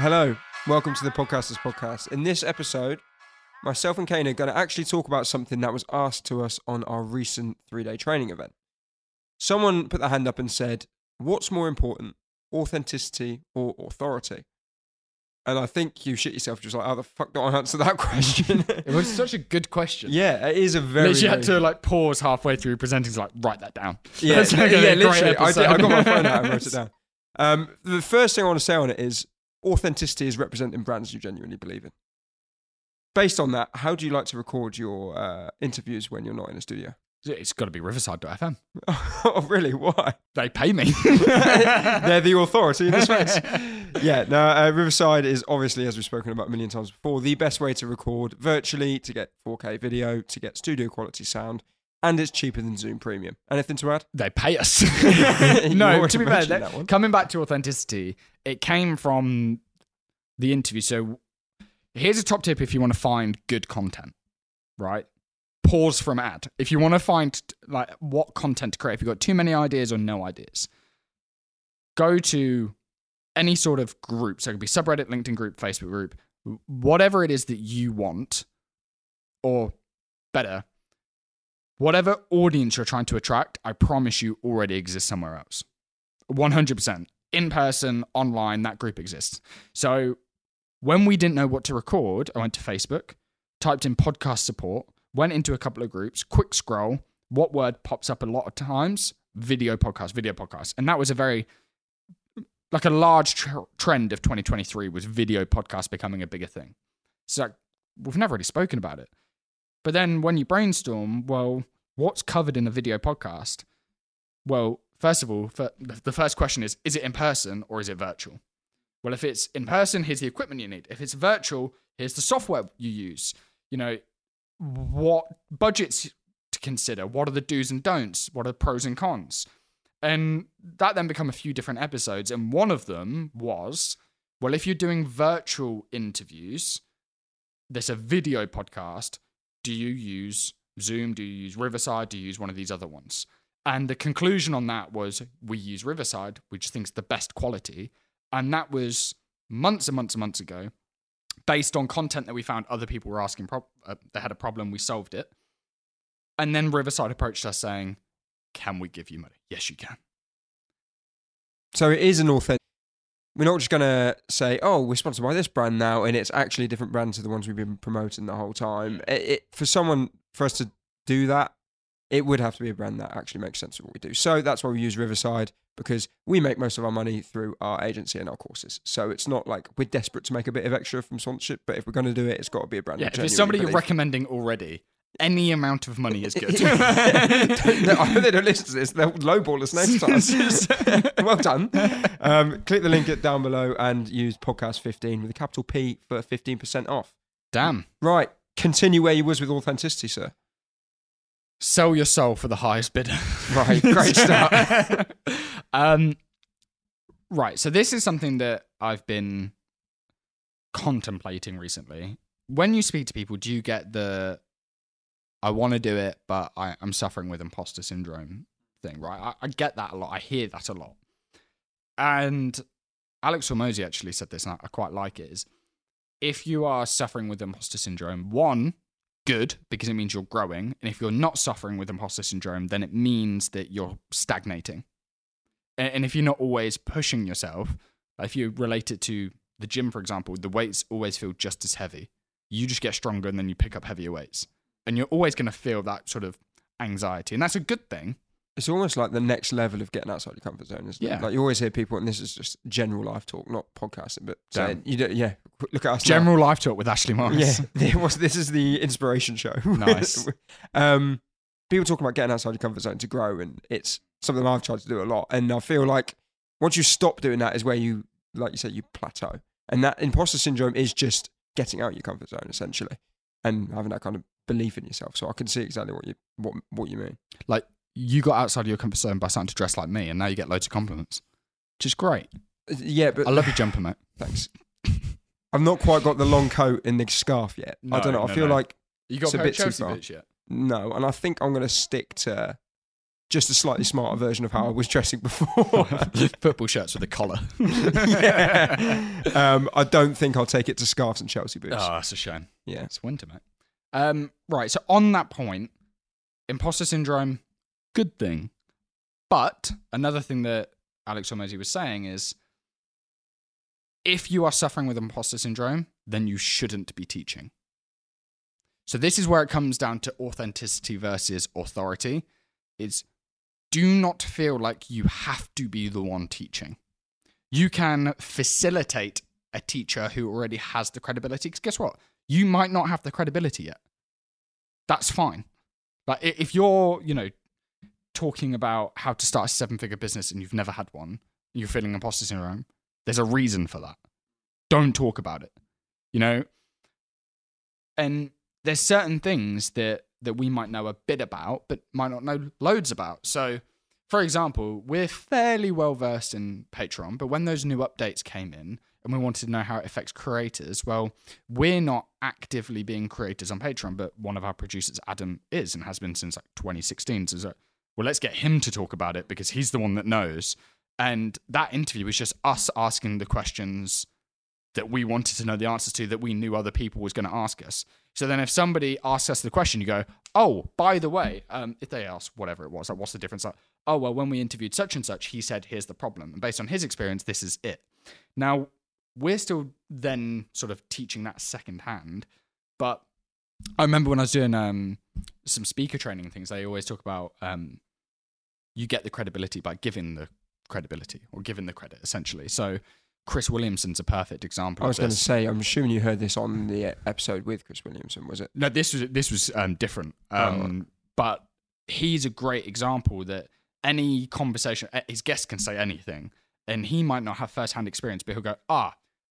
Hello, welcome to the Podcasters Podcast. In this episode, myself and Kane are going to actually talk about something that was asked to us on our recent three-day training event. Someone put their hand up and said, what's more important, authenticity or authority? And I think you shit yourself just like, oh, the fuck don't I answer that question? It was such a good question. Yeah, it is a very... Literally had to like pause halfway through presenting to like, write that down. Yeah, that's like yeah literally. I got my phone out and wrote it down. The first thing I want to say on it is authenticity is representing brands you genuinely believe in. Based on that, how do you like to record your interviews when you're not in a studio? It's got to be riverside.fm. Oh, really? Why? They pay me. They're the authority in this space. Yeah, no, Riverside is obviously, as we've spoken about a million times before, the best way to record virtually, to get 4K video, to get studio quality sound, and it's cheaper than Zoom Premium. Anything to add? They pay us. No, to be fair, coming back to authenticity, it came from the interview. So here's a top tip if you want to find good content, right? Pause from ad. If you want to find like what content to create, if you've got too many ideas or no ideas, go to any sort of group. So it could be subreddit, LinkedIn group, Facebook group, whatever it is that you want, or better, whatever audience you're trying to attract, I promise you already exists somewhere else. 100%. In person, online, that group exists. So when we didn't know what to record, I went to Facebook, typed in podcast support, went into a couple of groups, quick scroll, what word pops up a lot of times? Video podcast. And that was a very, like a large trend of 2023 was video podcast becoming a bigger thing. So like, we've never really spoken about it. But then when you brainstorm, well, what's covered in a video podcast? Well, first of all, the first question is it in person or is it virtual? Well, if it's in person, here's the equipment you need. If it's virtual, here's the software you use. You know, what budgets to consider, what are the do's and don'ts, what are the pros and cons. And that then become a few different episodes, and one of them was, well, if you're doing virtual interviews, there's a video podcast, do you use Zoom, do you use Riverside, do you use one of these other ones? And the conclusion on that was, we use Riverside, we just think it's the best quality, and that was months and months and months ago. Based on content that we found other people were asking, they had a problem, we solved it. And then Riverside approached us saying, can we give you money? Yes, you can. So it is an authentic. We're not just going to say, oh, we're sponsored by this brand now, and it's actually a different brand to the ones we've been promoting the whole time. For us to do that, it would have to be a brand that actually makes sense of what we do. So that's why we use Riverside, because we make most of our money through our agency and our courses. So it's not like we're desperate to make a bit of extra from sponsorship, but if we're going to do it, it's got to be a brand. Yeah, if it's somebody you're recommending already, any amount of money is good. I hope they don't listen to this. They'll lowball us next time. Well done. Click the link down below and use podcast 15 with a capital P for 15% off. Damn. Right. Continue where you was with authenticity, sir. Sell your soul for the highest bidder. Right, great start. Right, so this is something that I've been contemplating recently. When you speak to people, do you get the, I want to do it, but I'm suffering with imposter syndrome thing, right? I get that a lot. I hear that a lot. And Alex Hormozi actually said this, and I quite like it, is if you are suffering with imposter syndrome, one, good, because it means you're growing. And if you're not suffering with imposter syndrome, then it means that you're stagnating. And if you're not always pushing yourself, if you relate it to the gym, for example, the weights always feel just as heavy. You just get stronger and then you pick up heavier weights. And you're always going to feel that sort of anxiety. And that's a good thing. It's almost like the next level of getting outside your comfort zone, isn't it? Like you always hear people, and this is just general life talk, not podcasting, but saying, look at us. General now. Life talk with Ashley Morris. Yeah, this is the inspiration show. Nice. People talk about getting outside your comfort zone to grow, and it's something I've tried to do a lot. And I feel like once you stop doing that is where you, like you said, you plateau. And that imposter syndrome is just getting out of your comfort zone, essentially, and having that kind of belief in yourself. So I can see exactly what you mean. Like, you got outside of your comfort zone by starting to dress like me, and now you get loads of compliments, which is great. Yeah, but I love your jumper, mate. Thanks. I've not quite got the long coat and the scarf yet. No, I don't know. I feel like you got a pair of Chelsea boots yet? No, and I think I'm going to stick to just a slightly smarter version of how I was dressing before. Purple shirts with a collar. Yeah. I don't think I'll take it to scarves and Chelsea boots. Oh, that's a shame. Yeah. It's winter, mate. Right, so on that point, imposter syndrome, good thing. But another thing that Alex Hormozi was saying is, if you are suffering with imposter syndrome, then you shouldn't be teaching. So this is where it comes down to authenticity versus authority. It's do not feel like you have to be the one teaching. You can facilitate a teacher who already has the credibility, because guess what? You might not have the credibility yet. That's fine. Like if you're, you know, talking about how to start a seven-figure business and you've never had one, you're feeling imposter syndrome, there's a reason for that. Don't talk about it, you know? And there's certain things that we might know a bit about, but might not know loads about. So, for example, we're fairly well-versed in Patreon, but when those new updates came in and we wanted to know how it affects creators, well, we're not actively being creators on Patreon, but one of our producers, Adam, is and has been since like 2016. So it's like, well, let's get him to talk about it because he's the one that knows. And that interview was just us asking the questions that we wanted to know the answers to, that we knew other people was going to ask us. So then if somebody asks us the question, you go, oh, by the way, if they ask whatever it was, like, what's the difference? Like, oh, well, when we interviewed such and such, he said, here's the problem. And based on his experience, this is it. Now, we're still then sort of teaching that secondhand. But I remember when I was doing some speaker training things, they always talk about you get the credibility by giving the credibility or giving the credit, essentially. So Chris Williamson's a perfect example. I was going to say, I'm assuming you heard this on the episode with Chris Williamson, was it? No, this was different. But he's a great example that any conversation, his guest can say anything, and he might not have first-hand experience, but he'll go,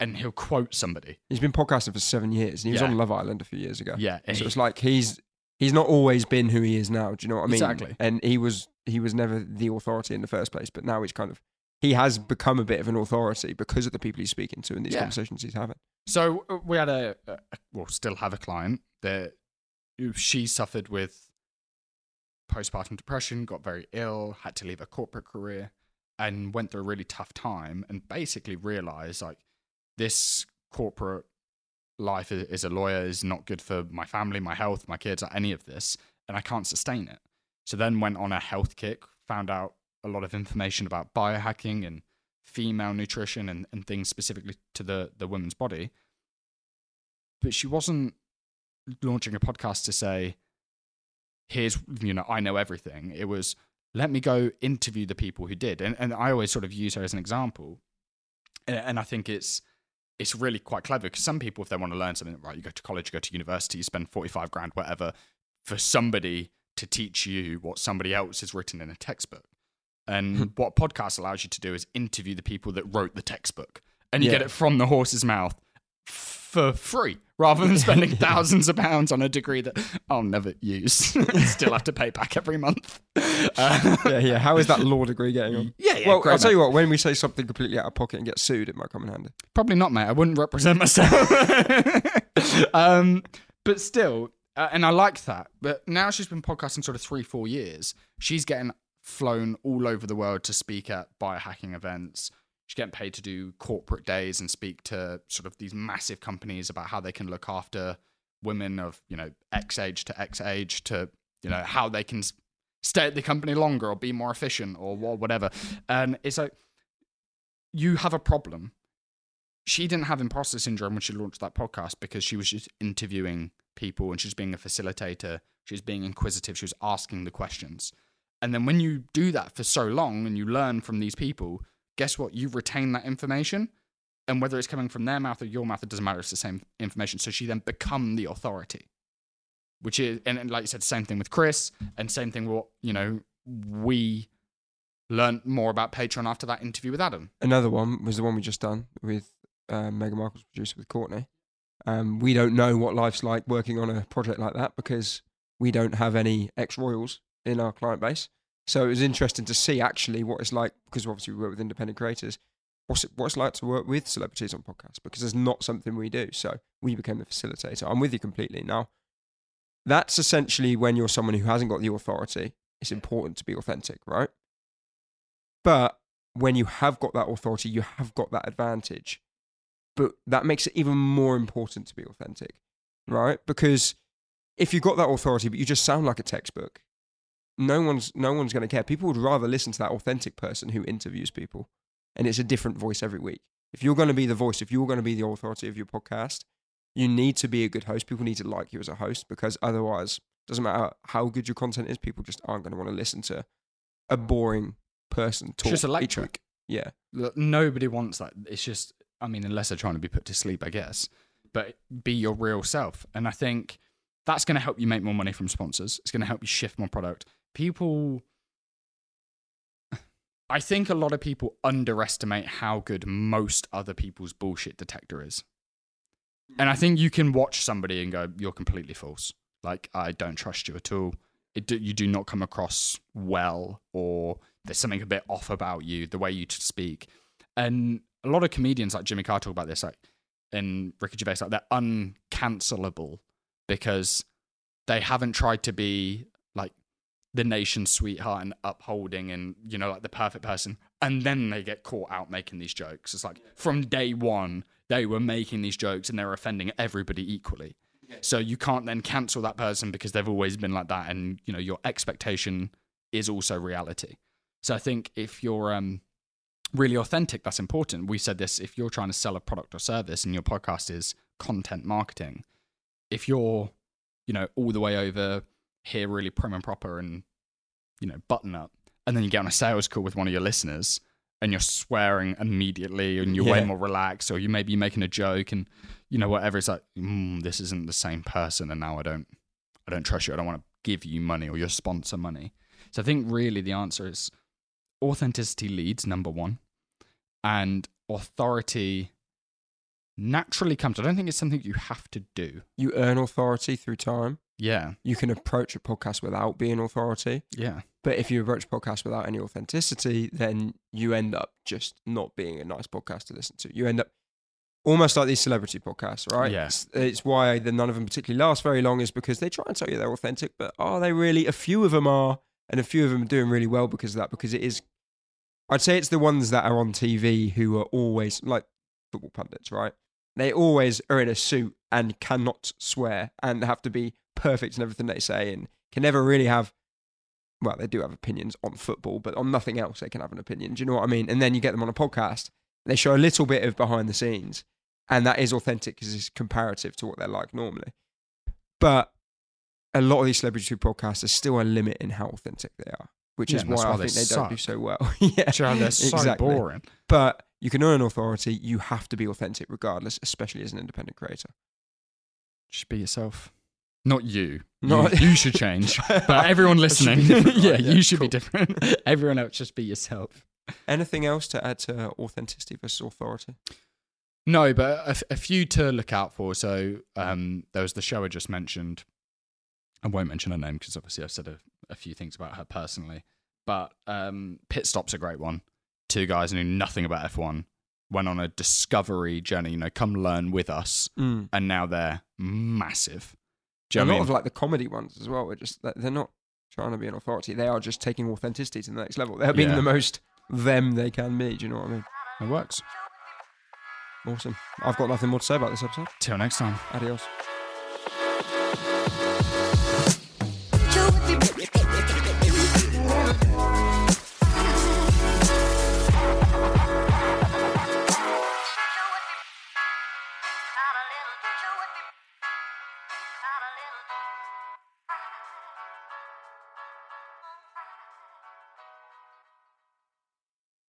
and he'll quote somebody. He's been podcasting for 7 years, and he was on Love Island a few years ago. Yeah. So it's like he's not always been who he is now, do you know what I mean? Exactly. And he was never the authority in the first place, but now it's kind of, he has become a bit of an authority because of the people he's speaking to and these conversations he's having. So we had still have a client that she suffered with postpartum depression, got very ill, had to leave her corporate career and went through a really tough time and basically realized like this corporate life as a lawyer is not good for my family, my health, my kids, like any of this, and I can't sustain it. So then went on a health kick, found out a lot of information about biohacking and female nutrition and things specifically to the woman's body. But she wasn't launching a podcast to say, here's, you know, I know everything. It was, let me go interview the people who did. And I always sort of use her as an example. And I think it's really quite clever because some people, if they want to learn something, right, you go to college, you go to university, you spend 45 grand, whatever, for somebody to teach you what somebody else has written in a textbook. And what podcast allows you to do is interview the people that wrote the textbook, and you get it from the horse's mouth for free rather than spending thousands of pounds on a degree that I'll never use. Still have to pay back every month. How is that law degree getting on? Well, great, I'll tell you what, when we say something completely out of pocket and get sued, it might come in handy. Probably not, mate. I wouldn't represent myself. But still, and I like that. But now she's been podcasting sort of 3-4 years. She's getting flown all over the world to speak at biohacking events. She's getting paid to do corporate days and speak to sort of these massive companies about how they can look after women of, you know, X age to X age to, you know, how they can stay at the company longer or be more efficient or whatever. And it's like, you have a problem. She didn't have imposter syndrome when she launched that podcast because she was just interviewing people and she's being a facilitator. She was being inquisitive. She was asking the questions. And then when you do that for so long and you learn from these people, guess what? You retain that information. And whether it's coming from their mouth or your mouth, it doesn't matter. It's the same information. So she then become the authority, which is, and like you said, same thing with Chris and same thing with, you know, we learned more about Patreon after that interview with Adam. Another one was the one we just done with Meghan Markle's producer, with Courtney. We don't know what life's like working on a project like that because we don't have any ex-royals in our client base. So it was interesting to see actually what it's like, because obviously we work with independent creators, what it's like to work with celebrities on podcasts, because there's not something we do. So we became the facilitator. I'm with you completely. Now, that's essentially when you're someone who hasn't got the authority, It's important to be authentic, right? But when you have got that authority, you have got that advantage. But that makes it even more important to be authentic, right? Because if you've got that authority, but you just sound like a textbook, no one's going to care. People would rather listen to that authentic person who interviews people. And it's a different voice every week. If you're going to be the voice, if you're going to be the authority of your podcast, you need to be a good host. People need to like you as a host, because otherwise, doesn't matter how good your content is, people just aren't going to want to listen to a boring person talk. It's just electric. Yeah. Look, nobody wants that. It's just, I mean, unless they're trying to be put to sleep, I guess. But be your real self. And I think that's going to help you make more money from sponsors. It's going to help you shift more product. People... I think a lot of people underestimate how good most other people's bullshit detector is. And I think you can watch somebody and go, you're completely false. Like, I don't trust you at all. You do not come across well, or there's something a bit off about you, the way you speak. And a lot of comedians like Jimmy Carr talk about this, like, and Ricky Gervais, like, they're uncancelable because they haven't tried to be like the nation's sweetheart and upholding and, you know, like the perfect person. And then they get caught out making these jokes. It's like from day one, they were making these jokes and they were offending everybody equally. Yeah. So you can't then cancel that person because they've always been like that. And, you know, your expectation is also reality. So I think if you're really authentic, that's important. We said this, if you're trying to sell a product or service and your podcast is content marketing, if you're, you know, all the way over here really prim and proper and, you know, button up, and then you get on a sales call with one of your listeners and you're swearing immediately and you're way more relaxed, or you may be making a joke and, you know, whatever, it's like, this isn't the same person, and now I don't trust you, I don't want to give you money or your sponsor money. So I think really the answer is authenticity leads, number one, and authority naturally comes. I don't think it's something you have to do. You earn authority through time. Yeah. You can approach a podcast without being authority. Yeah. But if you approach a podcast without any authenticity, then you end up just not being a nice podcast to listen to. You end up almost like these celebrity podcasts, right? Yeah. It's why none of them particularly last very long, is because they try and tell you they're authentic, but are they really? A few of them are, and a few of them are doing really well because of that, because it is, I'd say it's the ones that are on TV who are always, like football pundits, right? They always are in a suit and cannot swear and have to be perfect in everything they say, and can never really have, well, they do have opinions on football, but on nothing else they can have an opinion. Do you know what I mean? And then you get them on a podcast, they show a little bit of behind the scenes, and that is authentic because it's comparative to what they're like normally. But a lot of these celebrity podcasts are still a limit in how authentic they are, which is why I think they don't do so well. Yeah, they're so boring. But you can earn authority, you have to be authentic regardless, especially as an independent creator. Just be yourself. Not you. You should change. But everyone listening, you should be different. Everyone else, just be yourself. Anything else to add to authenticity versus authority? No, but a few to look out for. So there was the show I just mentioned. I won't mention her name because obviously I've said a few things about her personally. But Pit Stop's a great one. Two guys who knew nothing about F1 went on a discovery journey, you know, come learn with us. Mm. And now they're massive. A lot of like the comedy ones as well, they're not trying to be an authority. They are just taking authenticity to the next level. They're being the most them they can be. Do you know what I mean? It works. Awesome. I've got nothing more to say about this episode. Till next time. Adios.